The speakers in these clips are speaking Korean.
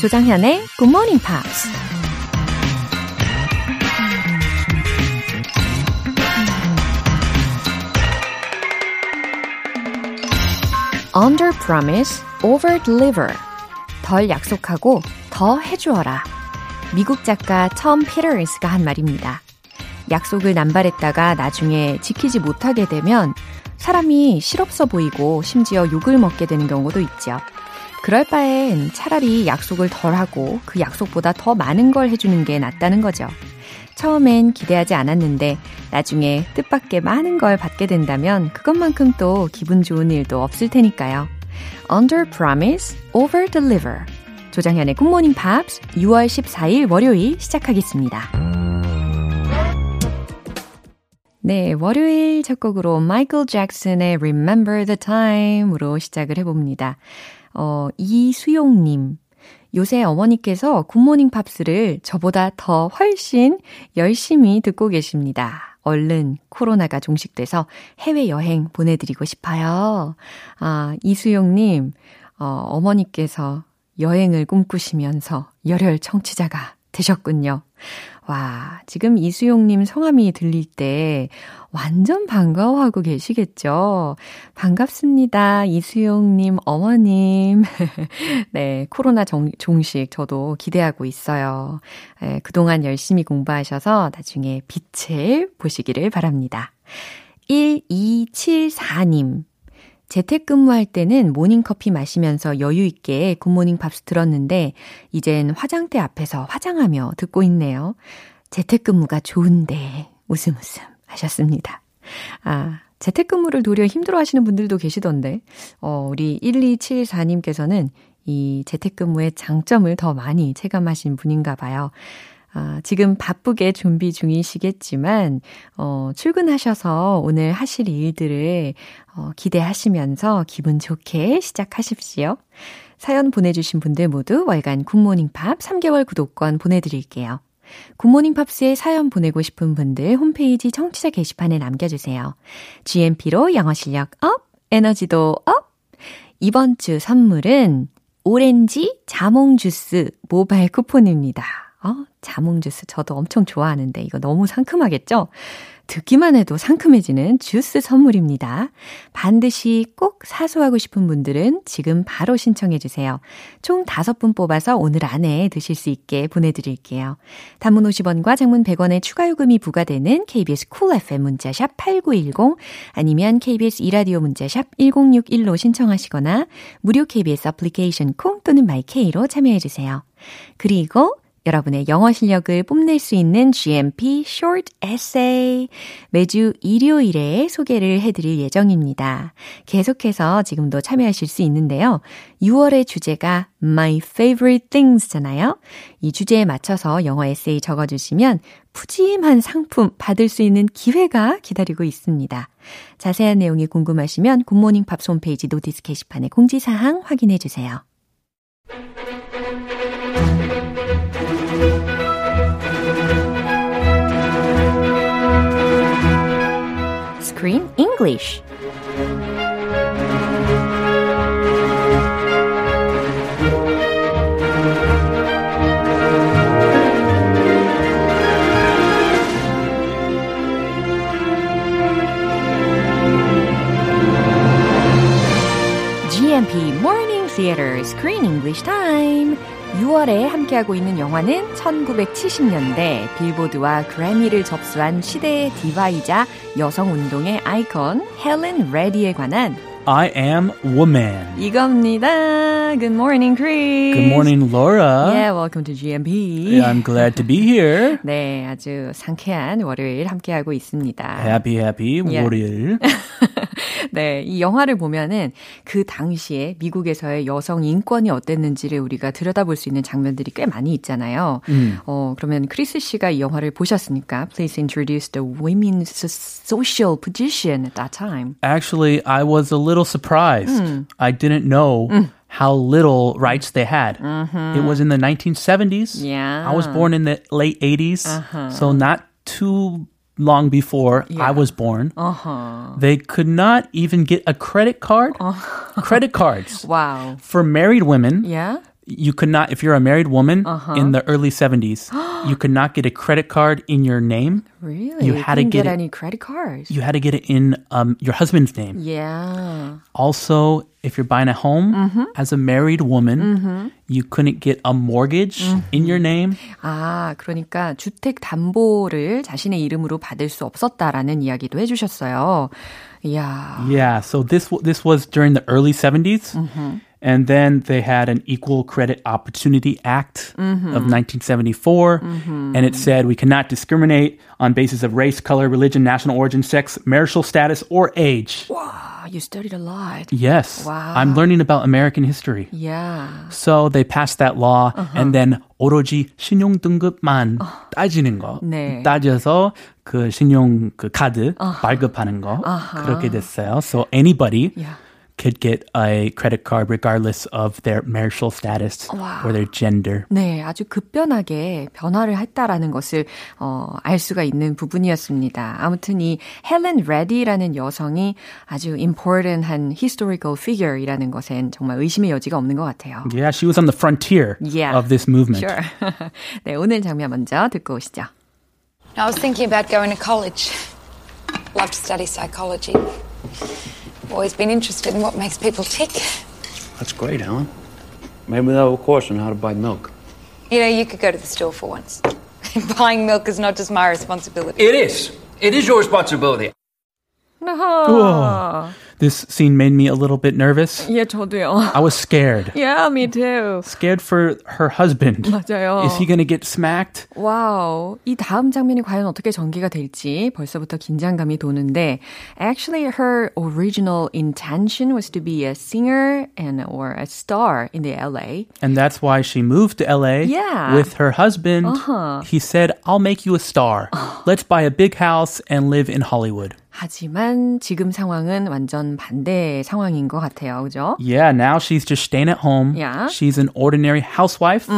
조장현의 Good Morning Pops. Under promise, over deliver. 덜 약속하고 더 해주어라. 미국 작가 톰 피터스가 한 말입니다. 약속을 남발했다가 나중에 지키지 못하게 되면 사람이 실없어 보이고 심지어 욕을 먹게 되는 경우도 있죠. 그럴 바엔 차라리 약속을 덜하고 그 약속보다 더 많은 걸 해주는 게 낫다는 거죠. 처음엔 기대하지 않았는데 나중에 뜻밖의 많은 걸 받게 된다면 그것만큼 또 기분 좋은 일도 없을 테니까요. Under promise, over deliver. 조장현의 굿모닝 팝스 6월 14일 월요일 시작하겠습니다. 네, 월요일 첫 곡으로 마이클 잭슨의 Remember the Time으로 시작을 해봅니다. 이수용님, 요새 어머니께서 굿모닝 팝스를 저보다 더 훨씬 열심히 듣고 계십니다. 얼른 코로나가 종식돼서 해외여행 보내드리고 싶어요. 아, 이수용님, 어머니께서 여행을 꿈꾸시면서 열혈 청취자가 되셨군요. 와, 지금 이수용님 성함이 들릴 때 완전 반가워하고 계시겠죠? 반갑습니다. 이수용님 어머님. 네, 코로나 종식 저도 기대하고 있어요. 네, 그동안 열심히 공부하셔서 나중에 빛을 보시기를 바랍니다. 1274님. 재택근무할 때는 모닝커피 마시면서 여유있게 굿모닝 팝스 들었는데 이젠 화장대 앞에서 화장하며 듣고 있네요. 재택근무가 좋은데 웃음 웃음 하셨습니다. 아, 재택근무를 도리어 힘들어하시는 분들도 계시던데 우리 1274님께서는 이 재택근무의 장점을 더 많이 체감하신 분인가 봐요. 아, 지금 바쁘게 준비 중이시겠지만 출근하셔서 오늘 하실 일들을 기대하시면서 기분 좋게 시작하십시오. 사연 보내주신 분들 모두 월간 굿모닝팝 3개월 구독권 보내드릴게요. 굿모닝팝스에 사연 보내고 싶은 분들 홈페이지 청취자 게시판에 남겨주세요. GMP로 영어 실력 업, 에너지도 업! 이번 주 선물은 오렌지 자몽 주스 모바일 쿠폰입니다. 자몽 주스 저도 엄청 좋아하는데 이거 너무 상큼하겠죠? 듣기만 해도 상큼해지는 주스 선물입니다. 반드시 꼭 사소하고 싶은 분들은 지금 바로 신청해 주세요. 총 5분 뽑아서 오늘 안에 드실 수 있게 보내드릴게요. 단문 50원과 장문 100원의 추가 요금이 부과되는 KBS 쿨 FM 문자샵 8910 아니면 KBS 이라디오 문자샵 1061로 신청하시거나 무료 KBS 애플리케이션 콩 또는 마이케이로 참여해 주세요. 그리고 여러분의 영어 실력을 뽐낼 수 있는 GMP Short Essay 매주 일요일에 소개를 해드릴 예정입니다. 계속해서 지금도 참여하실 수 있는데요. 6월의 주제가 My Favorite Things잖아요. 이 주제에 맞춰서 영어 에세이 적어주시면 푸짐한 상품 받을 수 있는 기회가 기다리고 있습니다. 자세한 내용이 궁금하시면 굿모닝 팝스 홈페이지 노티스 게시판의 공지사항 확인해 주세요. Screen English. GMP Morning Theater Screen English Time. 6월에 함께하고 있는 영화는 1970년대 빌보드와 그래미를 접수한 시대의 디바이자 여성운동의 아이콘 헬렌 레디에 관한 I am woman. 이겁니다. Good morning, Chris. Good morning, Laura. Yeah, welcome to GMP. Yeah, I'm glad to be here. 네, 아주 상쾌한 월요일 함께하고 있습니다. Happy yeah. 월요일. 네, 이 영화를 보면은 그 당시에 미국에서의 여성 인권이 어땠는지를 우리가 들여다볼 수 있는 장면들이 꽤 많이 있잖아요. 그러면 크리스 씨가 이 영화를 보셨으니까 Please introduce the women's social position at that time. Actually, I was a little surprised. I didn't know how little rights they had. It was in the 1970s. Yeah. I was born in the late 80s, so not too long before I was born. They could not even get a credit card. Credit cards. Wow. For married women. Yeah. you could not, if you're a married woman in the early 70s, you could not get a credit card in your name. Really? You had to get any credit cards. You had to get it in your husband's name. Yeah. Also, if you're buying a home, as a married woman, you couldn't get a mortgage in your name. 아, 그러니까 주택 담보를 자신의 이름으로 받을 수 없었다라는 이야기도 해주셨어요. Yeah. Yeah. So this was during the early 70s. And then they had an Equal Credit Opportunity Act of 1974, and it said we cannot discriminate on basis of race, color, religion, national origin, sex, marital status, or age. Wow, you studied a lot. Yes. Wow. I'm learning about American history. Yeah. So they passed that law, and then 오로지 신용등급만 따지는 거. 네. 따져서 그 신용 그 카드 발급하는 거. 그렇게 됐어요. So anybody... Yeah. could get a credit card regardless of their marital status or their gender. 네, 아주 급변하게 변화를 했다라는 것을 알 수가 있는 부분이었습니다. 아무튼 이 헬렌 레디라는 여성이 아주 important한 historical figure이라는 것엔 정말 의심의 여지가 없는 것 같아요. Yeah, she was on the frontier of this movement. Sure. 네, 오늘 장면 먼저 듣고 오시죠. I was thinking about going to college. Love to study psychology. Always been interested in what makes people tick. That's great, Helen. Maybe they'll have a course on how to buy milk. You know, you could go to the store for once. Buying milk is not just my responsibility. It is. It is your responsibility. No. This scene made me a little bit nervous. Yeah, 저도요. I was scared. Yeah, me too. Scared for her husband. 맞아요. Is he going to get smacked? Wow. 이 다음 장면이 과연 어떻게 전개가 될지 벌써부터 긴장감이 도는데 actually her original intention was to be a singer and or a star in the LA. And that's why she moved to LA with her husband. He said, "I'll make you a star. Let's buy a big house and live in Hollywood." 하지만 지금 상황은 완전 반대 상황인 것 같아요. 그죠? Yeah, now she's just staying at home. Yeah. She's an ordinary housewife,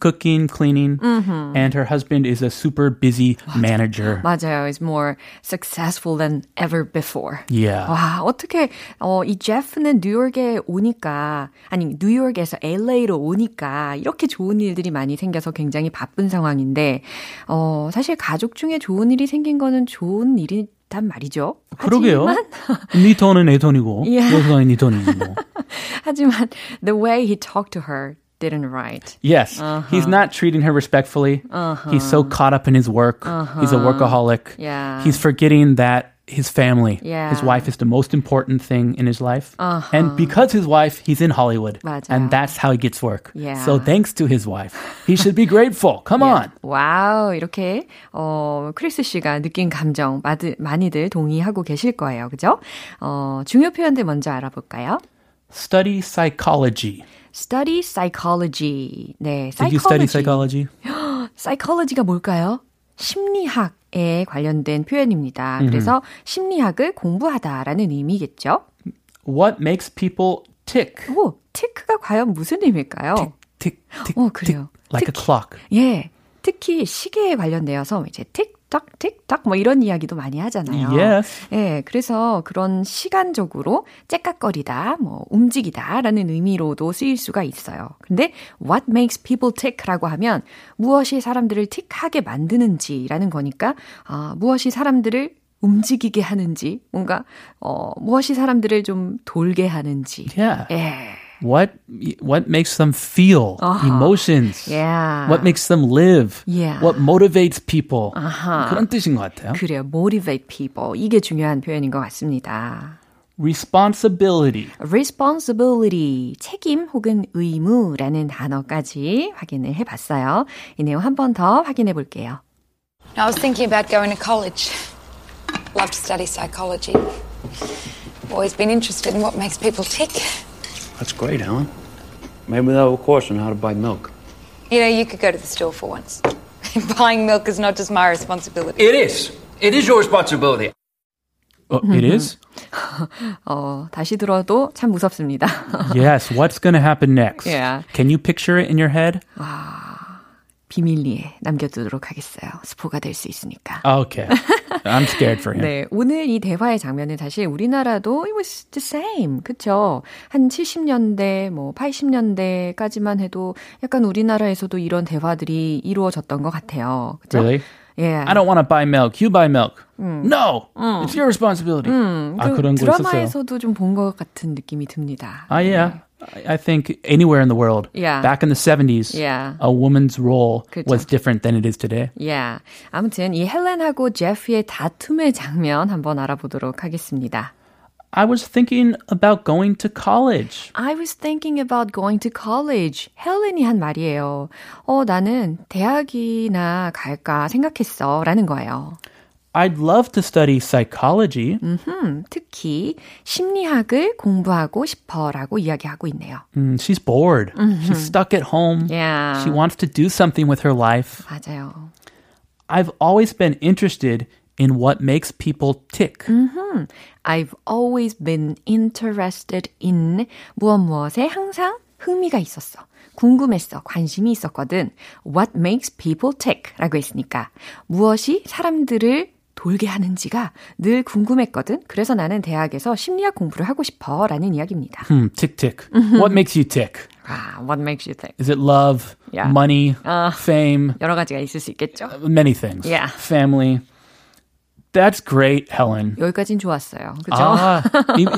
cooking, cleaning, and her husband is a super busy manager. 맞아요. He's more successful than ever before. Yeah. 와, 어떻게 이 제프는 뉴욕에 오니까 아니, 뉴욕에서 LA로 오니까 이렇게 좋은 일들이 많이 생겨서 굉장히 바쁜 상황인데 사실 가족 중에 좋은 일이 생긴 거는 좋은 일이 단 말이죠. 그러게요. 네 돈은 내 돈이고, 내 돈은 네 돈이고. 하지만 the way he talked to her didn't right. Yes, he's not treating her respectfully. He's so caught up in his work. He's a workaholic. Yeah. He's forgetting that his family, his wife is the most important thing in his life. And because his wife, he's in Hollywood. 맞아요. And that's how he gets work. Yeah. So thanks to his wife. He should be grateful. Come on. Wow, 이렇게 크리스 씨가 느낀 감정 많이들 동의하고 계실 거예요. 그죠? 중요 표현들 먼저 알아볼까요? Study psychology. Study psychology. 네, psychology. Did you study psychology? psychology가 뭘까요? 심리학에 관련된 표현입니다. 그래서 심리학을 공부하다라는 의미겠죠. What makes people tick? 오, tick가 과연 무슨 의미일까요? Tick, tick, tick. 오, 그래요. Tick, like a clock. 예, 특히 시계에 관련되어서 이제 tick, tick, tick, tick 뭐 이런 이야기도 많이 하잖아요. Yes. 예, 그래서 그런 시간적으로 째깍거리다, 뭐 움직이다라는 의미로도 쓰일 수가 있어요. 근데 what makes people tick라고 하면 무엇이 사람들을 틱하게 만드는지라는 거니까 무엇이 사람들을 움직이게 하는지, 뭔가 무엇이 사람들을 좀 돌게 하는지. Yeah. 예. What makes them feel emotions? Yeah. What makes them live? Yeah. What motivates people? 그런 뜻인 것 같아요. 그래요. motivate people. 이게 중요한 표현인 것 같습니다. Responsibility. Responsibility. 책임 혹은 의무라는 단어까지 확인을 해봤어요. 이 내용 한 번 더 확인해 볼게요. I was thinking about going to college. Love to study psychology. Always been interested in what makes people tick. That's great, Helen. Maybe they'll have a course on how to buy milk. You know, you could go to the store for once. Buying milk is not just my responsibility. It is. It is your responsibility. It is? 다시 들어도 참 무섭습니다. Yes, what's going to happen next? Yeah. Can you picture it in your head? 비밀리에 남겨두도록 하겠어요. 스포가 될 수 있으니까. Okay. I'm scared for him. 네, 오늘 이 대화의 장면은 사실 우리나라도 it was the same. 그렇죠? 한 70년대, 뭐 80년대까지만 해도 약간 우리나라에서도 이런 대화들이 이루어졌던 것 같아요. 그렇죠? Really? Yeah. I don't want to buy milk. You buy milk. No, it's your responsibility. 아, 그런 거 있었어요. 드라마에서도 좀 본 것 같은 느낌이 듭니다. 아, yeah. 네. I think anywhere in the world, yeah. back in the 70s, yeah. a woman's role 그렇죠. was different than it is today. Yeah. 아무튼 이 헬렌하고 제프의 다툼의 장면 한번 알아보도록 하겠습니다. I was thinking about going to college. I was thinking about going to college. 헬렌이 한 말이에요. 나는 대학이나 갈까 생각했어. 라는 거예요. I'd love to study psychology. 특히 심리학을 공부하고 싶어라고 이야기하고 있네요. She's bored. She's stuck at home. Yeah. She wants to do something with her life. 맞아요. I've always been interested in what makes people tick. I've always been interested in 무엇에 항상 흥미가 있었어. 궁금했어. 관심이 있었거든. What makes people tick? 라고 했으니까 무엇이 사람들을 돌게 하는지가 늘 궁금했거든. 그래서 나는 대학에서 심리학 공부를 하고 싶어 라는 이야기입니다. Tick, tick. What makes you tick? Ah, what makes you tick? Is it love, yeah. money, fame? 여러 가지가 있을 수 있겠죠. Many things. Yeah. Family. That's great, Helen. 여기까진 좋았어요. 그렇죠? 아,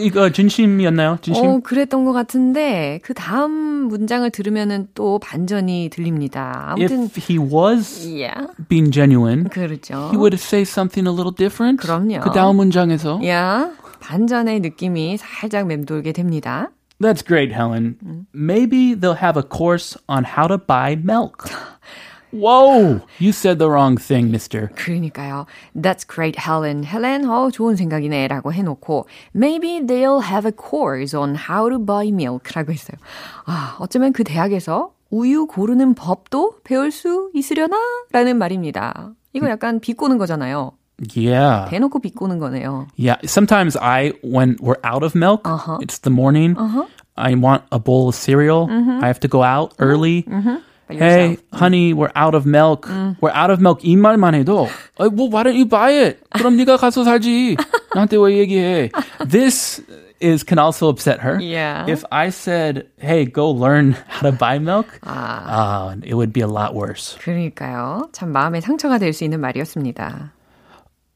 이거 진심이었나요? 진심? 그랬던 것 같은데 그 다음 문장을 들으면은 또 반전이 들립니다. 아무튼 If he was yeah. being genuine, 그렇죠. he would say something a little different. 그럼요. 그 다음 문장에서 yeah, 반전의 느낌이 살짝 맴돌게 됩니다. That's great, Helen. Maybe they'll have a course on how to buy milk. Whoa! You said the wrong thing, mister. 그러니까요. That's great, Helen. Helen, 좋은 생각이네. 라고 해놓고 Maybe they'll have a course on how to buy milk. 라고 했어요. 아, 어쩌면 그 대학에서 우유 고르는 법도 배울 수 있으려나? 라는 말입니다. 이거 약간 비꼬는 거잖아요. Yeah. 대놓고 비꼬는 거네요. Yeah. Sometimes when we're out of milk, uh-huh. it's the morning, uh-huh. I want a bowl of cereal, uh-huh. I have to go out early. Uh-huh. Hey, honey, we're out of milk. We're out of milk. 이 말만 해도 well, why don't you buy it? 그럼 네가 가서 살지. 나한테 왜 얘기해? This can also upset her. Yeah. If I said, hey, go learn how to buy milk, it would be a lot worse. 그러니까요. 참 마음에 상처가 될 수 있는 말이었습니다.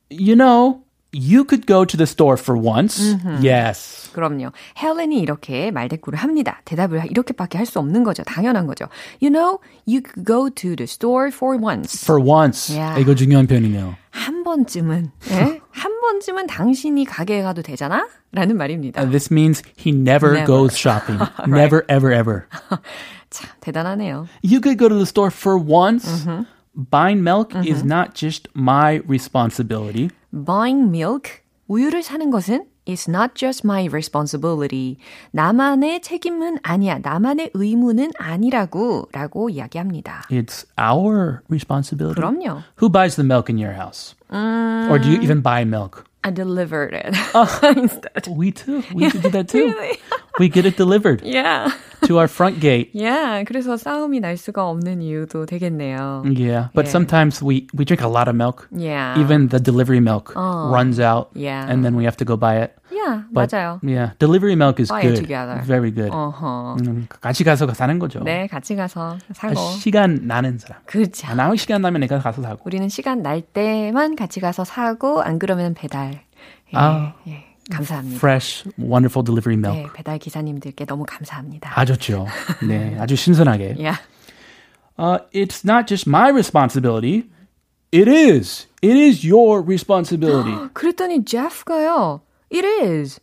You know, you could go to the store for once. Yes. 그럼요. 헬렌이 이렇게 말대꾸를 합니다. 대답을 이렇게밖에 할 수 없는 거죠. 당연한 거죠. You know, you could go to the store for once. For once. Yeah. 이거 중요한 표현이네요. 한 번쯤은. 예? 한 번쯤은 당신이 가게에 가도 되잖아? 라는 말입니다. This means he never. goes shopping. right. Never, ever, ever. 참 대단하네요. You could go to the store for once. Buying milk is not just my responsibility. Buying milk, 우유를 사는 것은 It's not just my responsibility. 나만의 책임은 아니야. 나만의 의무는 아니라고 라고 이야기합니다. It's our responsibility. 그럼요. Who buys the milk in your house? Or do you even buy milk? I delivered it instead. We too. We could do that too. Really? We get it delivered. Yeah. To our front gate. Yeah. 그래서 싸움이 날 수가 없는 이유도 되겠네요. Yeah. But yeah. sometimes we drink a lot of milk. Yeah. Even the delivery milk runs out. Yeah. And then we have to go buy it. Yeah. But, 맞아요. Yeah. Delivery milk is good. Together. Very good. Uh-huh. 같이 가서 사는 거죠. 네. 같이 가서 사고. 시간 나는 사람. 그렇죠. 나는 시간 나면 내가 가서 사고. 우리는 시간 날 때만 같이 가서 사고 안 그러면 배달. 예. 예. 감사합니다. Fresh, wonderful delivery milk. 네, 배달 기사님들께 너무 감사합니다. 아, 좋죠. 네, 아주 신선하게. Yeah. It's not just my responsibility. It is. It is your responsibility. 그랬더니 Jeff가요. It is.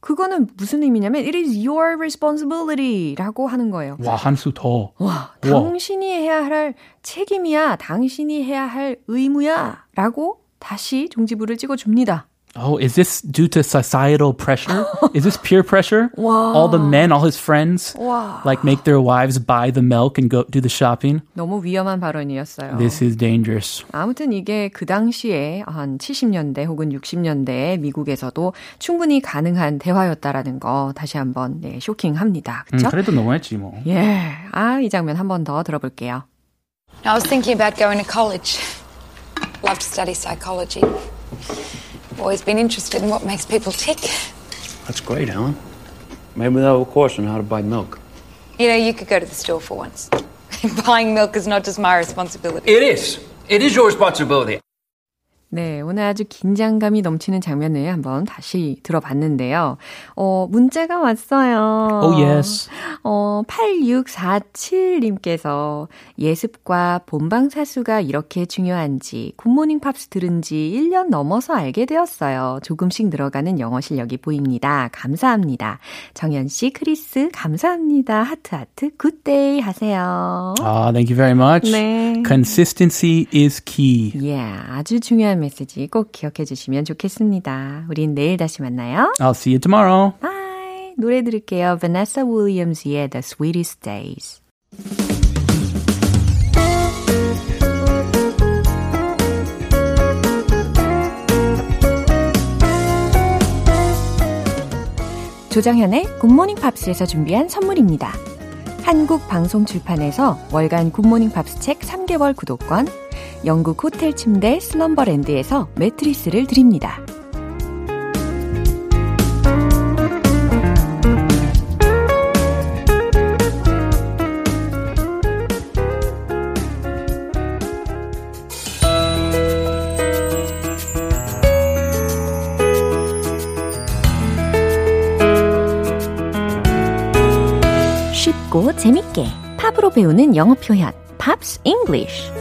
그거는 무슨 의미냐면 It is your responsibility 라고 하는 거예요. 와, 한 수 더. 와, 당신이 해야 할 책임이야. 당신이 해야 할 의무야. 라고 다시 종지부를 찍어줍니다. Oh, is this due to societal pressure? Is this peer pressure? Wow. All the men, all his friends, wow. like make their wives buy the milk and go do the shopping. 너무 위험한 발언이었어요. This is dangerous. 아무튼 이게 그 당시에 한 70년대 혹은 60년대 미국에서도 충분히 가능한 대화였다라는 거 다시 한번 네, 쇼킹합니다. 그렇죠? 그래도 너무했지 뭐. 예, 이 장면 한 번 더 들어볼게요. I was thinking about going to college. Love to study psychology. Always been interested in what makes people tick. That's great, Helen. Maybe they'll have a course on how to buy milk. You know, you could go to the store for once. Buying milk is not just my responsibility. It is. It is your responsibility. 네, 오늘 아주 긴장감이 넘치는 장면을 한번 다시 들어봤는데요. 문자가 왔어요. Oh, yes. 8647님께서 예습과 본방사수가 이렇게 중요한지 굿모닝 팝스 들은 지 1년 넘어서 알게 되었어요. 조금씩 늘어가는 영어 실력이 보입니다. 감사합니다. 정연 씨, 크리스 감사합니다. 하트하트 굿데이 하세요. Thank you very much. 네. Consistency is key. Yeah, 아주 중요한 메시지 꼭 기억해 주시면 좋겠습니다. 우린 내일 다시 만나요. I'll see you tomorrow. Bye. 노래 들을게요. Vanessa Williams의 The Sweetest Days. 조장현의 굿모닝 팝스에서 준비한 선물입니다. 한국 방송 출판에서 월간 굿모닝 팝스 책 3개월 구독권, 영국 호텔 침대 슬럼버랜드에서 매트리스를 드립니다. 쉽고 재밌게 팝으로 배우는 영어 표현, 팝스 잉글리쉬.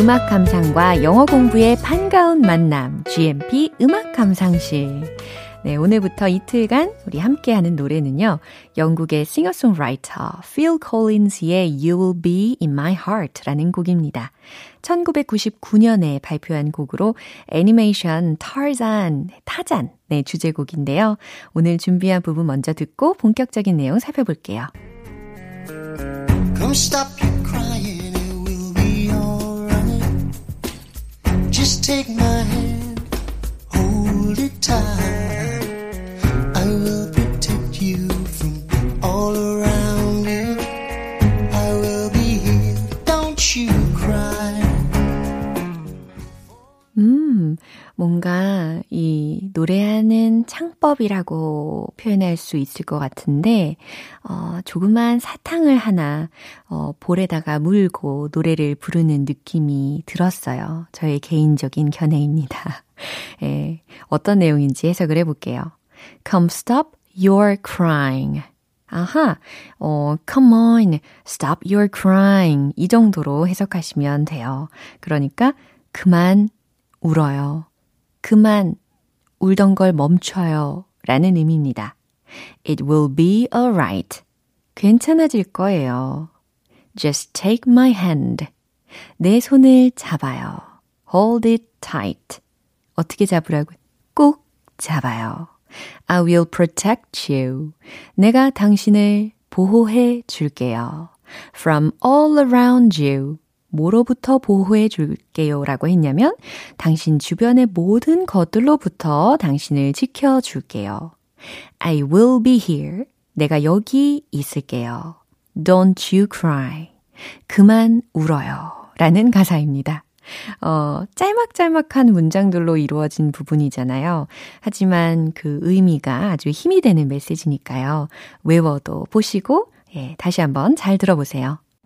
음악 감상과 영어 공부의 반가운 만남, GMP 음악 감상실. 네, 오늘부터 이틀간 우리 함께하는 노래는요. 영국의 싱어송라이터 Phil Collins의 You Will Be In My Heart라는 곡입니다. 1999년에 발표한 곡으로 애니메이션 타잔의 주제곡인데요. 오늘 준비한 부분 먼저 듣고 본격적인 내용 살펴볼게요. Come stop your crying. Just take my hand, hold it tight. I will protect you from all around you. I will be here, don't you cry. 뭔가 이 노래하는 창법이라고 표현할 수 있을 것 같은데 조그만 사탕을 하나 볼에다가 물고 노래를 부르는 느낌이 들었어요. 저의 개인적인 견해입니다. 예, 어떤 내용인지 해석을 해볼게요. Come stop your crying. 아하, come on, stop your crying. 이 정도로 해석하시면 돼요. 그러니까 그만 울어요. 그만 울던 걸 멈춰요 라는 의미입니다. It will be alright. 괜찮아질 거예요. Just take my hand. 내 손을 잡아요. Hold it tight. 어떻게 잡으라고요? 꼭 잡아요. I will protect you. 내가 당신을 보호해 줄게요. From all around you. 뭐로부터 보호해 줄게요 라고 했냐면 당신 주변의 모든 것들로부터 당신을 지켜줄게요. I will be here. 내가 여기 있을게요. Don't you cry. 그만 울어요. 라는 가사입니다. 짤막짤막한 문장들로 이루어진 부분이잖아요. 하지만 그 의미가 아주 힘이 되는 메시지니까요. 외워도 보시고 예, 다시 한번 잘 들어보세요.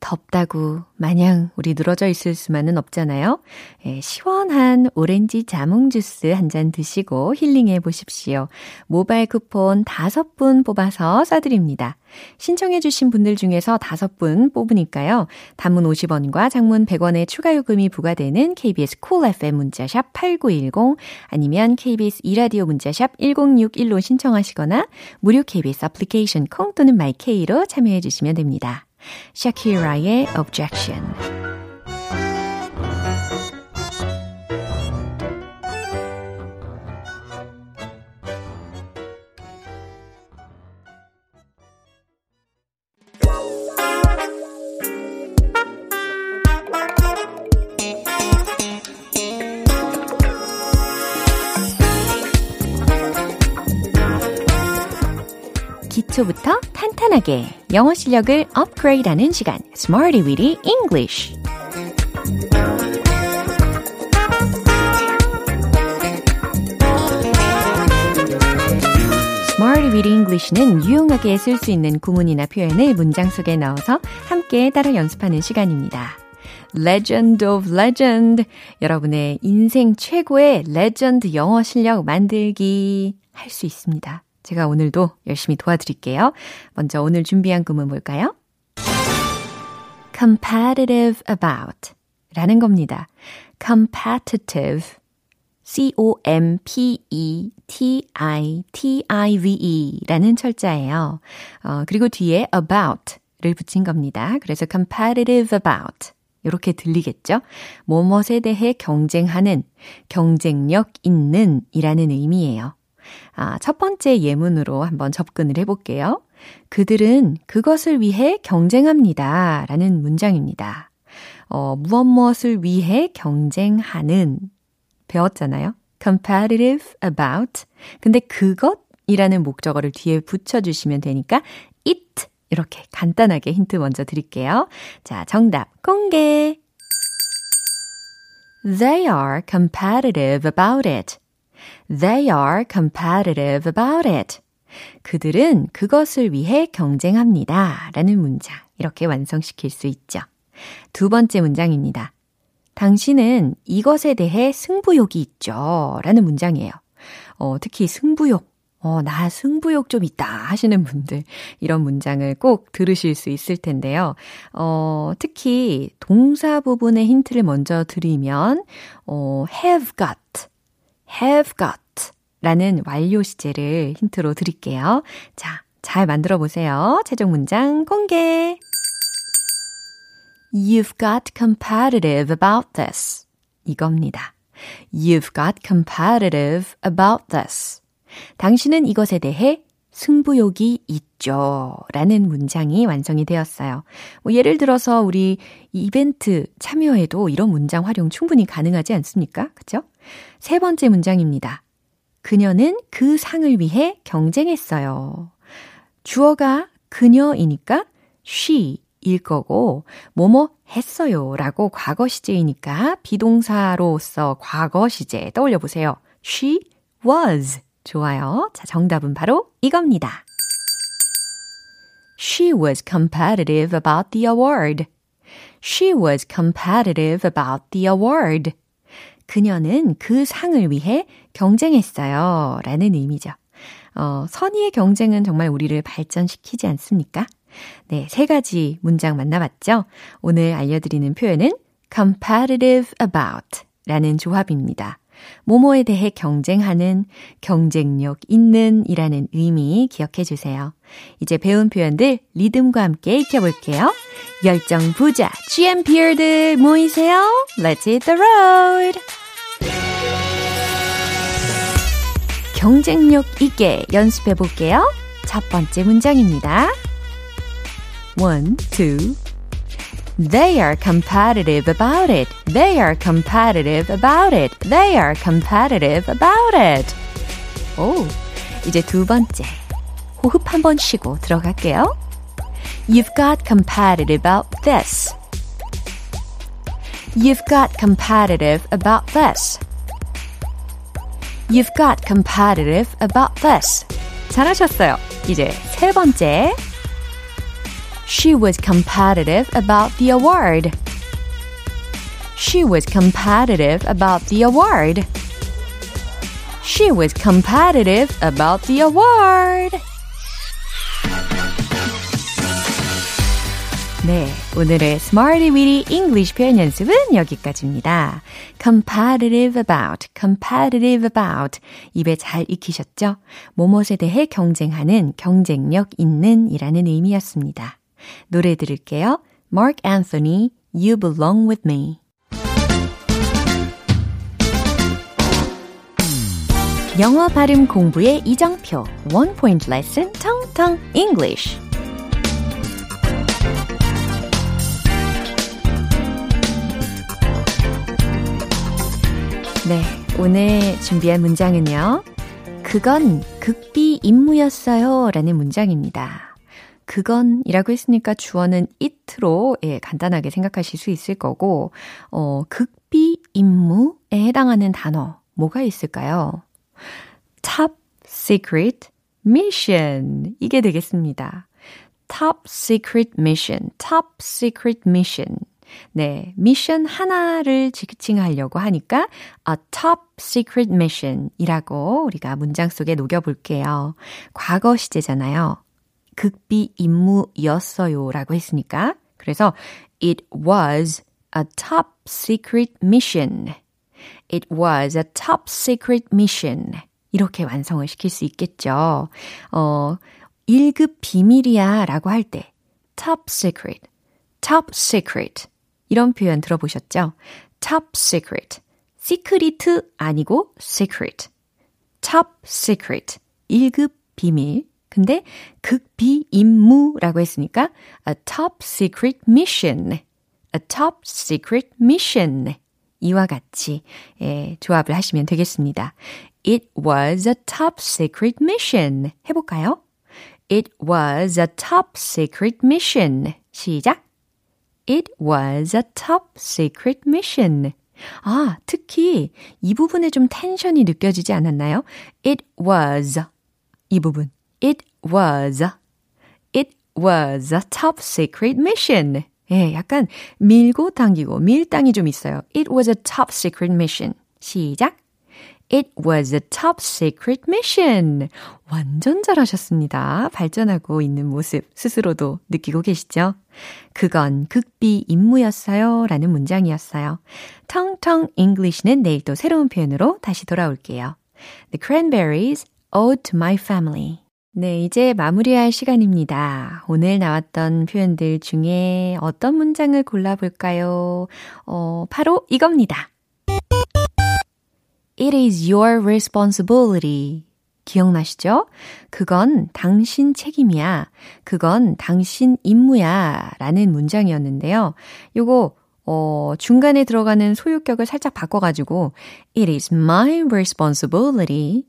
덥다고 마냥 우리 늘어져 있을 수만은 없잖아요. 예, 시원한 오렌지 자몽 주스 한 잔 드시고 힐링해 보십시오. 모바일 쿠폰 5분 뽑아서 쏴드립니다. 신청해 주신 분들 중에서 5분 뽑으니까요. 단문 50원과 장문 100원의 추가 요금이 부과되는 KBS Cool FM 문자샵 8910 아니면 KBS e라디오 문자샵 1061로 신청하시거나 무료 KBS 애플리케이션 콩 또는 마이케이로 참여해 주시면 됩니다. Shakira의 Objection. 기초부터 탄탄하게 영어 실력을 업그레이드하는 시간 Smarty Weedy English Smarty Weedy English는 유용하게 쓸 수 있는 구문이나 표현을 문장 속에 넣어서 함께 따라 연습하는 시간입니다. Legend of Legend 여러분의 인생 최고의 레전드 영어 실력 만들기 할 수 있습니다. 제가 오늘도 열심히 도와드릴게요. 먼저 오늘 준비한 구문 볼까요? competitive about 라는 겁니다. competitive C-O-M-P-E-T-I-T-I-V-E 라는 철자예요. 그리고 뒤에 about 를 붙인 겁니다. 그래서 competitive about 이렇게 들리겠죠? 뭐뭐에 대해 경쟁하는, 경쟁력 있는 이라는 의미예요. 첫 번째 예문으로 한번 접근을 해볼게요. 그들은 그것을 위해 경쟁합니다. 라는 문장입니다. 무엇을 위해 경쟁하는 배웠잖아요. competitive about 근데 그것이라는 목적어를 뒤에 붙여주시면 되니까 it 이렇게 간단하게 힌트 먼저 드릴게요. 자, 정답 공개! They are competitive about it. They are competitive about it. 그들은 그것을 위해 경쟁합니다. 라는 문장. 이렇게 완성시킬 수 있죠. 두 번째 문장입니다. 당신은 이것에 대해 승부욕이 있죠. 라는 문장이에요. 특히 승부욕. 나 승부욕 좀 있다 하시는 분들 이런 문장을 꼭 들으실 수 있을 텐데요. 특히 동사 부분의 힌트를 먼저 드리면 have got 라는 완료 시제를 힌트로 드릴게요. 자, 잘 만들어 보세요. 최종 문장 공개. You've got competitive about this. 이겁니다. You've got competitive about this. 당신은 이것에 대해 승부욕이 있죠. 라는 문장이 완성이 되었어요. 예를 들어서 우리 이벤트 참여에도 이런 문장 활용 충분히 가능하지 않습니까? 그죠? 세 번째 문장입니다. 그녀는 그 상을 위해 경쟁했어요. 주어가 그녀이니까 she일 거고 뭐뭐 했어요 라고 과거 시제이니까 비동사로서 과거 시제 떠올려 보세요. She was. 좋아요. 자, 정답은 바로 이겁니다. She was competitive about the award. She was competitive about the award. 그녀는 그 상을 위해 경쟁했어요. 라는 의미죠. 선의의 경쟁은 정말 우리를 발전시키지 않습니까? 네, 세 가지 문장 만나봤죠? 오늘 알려드리는 표현은 competitive about 라는 조합입니다. 뭐뭐에 대해 경쟁하는, 경쟁력 있는 이라는 의미 기억해 주세요. 이제 배운 표현들 리듬과 함께 익혀볼게요. 열정 부자, GMPR들 모이세요. Let's hit the road! 경쟁력 있게 연습해 볼게요. 첫 번째 문장입니다. 1, 2 They are competitive about it. They are competitive about it. They are competitive about it. 오, 이제 두 번째. 호흡 한번 쉬고 들어갈게요. You've got competitive about this. You've got competitive about this. You've got competitive about this. 잘하셨어요. 이제 세 번째. She was competitive about the award. She was competitive about the award. She was competitive about the award. 네, 오늘의 Smarty Weedy English 표현 연습은 여기까지입니다. competitive about 입에 잘 익히셨죠? 뭐뭐에 대해 경쟁하는, 경쟁력 있는 이라는 의미였습니다. 노래 들을게요. Mark Anthony, You Belong With Me. 영어 발음 공부의 이정표 One Point Lesson 텅텅 English. 네, 오늘 준비한 문장은요. 그건 극비 임무였어요 라는 문장입니다. 그건 이라고 했으니까 주어는 it로 예, 간단하게 생각하실 수 있을 거고 극비 임무에 해당하는 단어 뭐가 있을까요? Top Secret Mission 이게 되겠습니다. Top Secret Mission, Top Secret Mission 네, 미션 하나를 지칭하려고 하니까 A Top Secret Mission이라고 우리가 문장 속에 녹여볼게요. 과거 시제잖아요. 극비 임무였어요 라고 했으니까 그래서 It was a top secret mission. It was a top secret mission. 이렇게 완성을 시킬 수 있겠죠. 1급 비밀이야 라고 할 때 Top Secret, Top Secret 이런 표현 들어보셨죠? Top secret, 시크릿 아니고 secret, top secret, 1급 비밀. 근데 극비 임무라고 했으니까 a top secret mission, a top secret mission. 이와 같이 예, 조합을 하시면 되겠습니다. It was a top secret mission. 해볼까요? It was a top secret mission. 시작! It was a top secret mission. 아, 특히 이 부분에 좀 텐션이 느껴지지 않았나요? It was. 이 부분. It was. It was a top secret mission. 예, 약간 밀고 당기고 밀당이 좀 있어요. It was a top secret mission. 시작. It was a top secret mission. 완전 잘하셨습니다. 발전하고 있는 모습 스스로도 느끼고 계시죠? 그건 극비 임무였어요. 라는 문장이었어요. 텅텅 English는 내일 또 새로운 표현으로 다시 돌아올게요. The Cranberries, Ode to My Family. 네, 이제 마무리할 시간입니다. 오늘 나왔던 표현들 중에 어떤 문장을 골라볼까요? 바로 이겁니다. It is your responsibility. 기억나시죠? 그건 당신 책임이야. 그건 당신 임무야. 라는 문장이었는데요. 요거 중간에 들어가는 소유격을 살짝 바꿔가지고 It is my responsibility.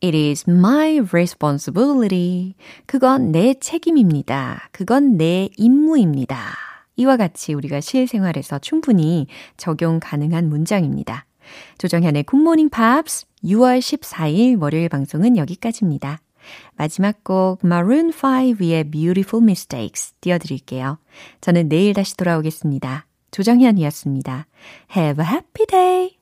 It is my responsibility. 그건 내 책임입니다. 그건 내 임무입니다. 이와 같이 우리가 실생활에서 충분히 적용 가능한 문장입니다. 조정현의 굿모닝 팝스 6월 14일 월요일 방송은 여기까지입니다. 마지막 곡 Maroon 5의 Beautiful Mistakes 띄워드릴게요. 저는 내일 다시 돌아오겠습니다. 조정현이었습니다. Have a happy day!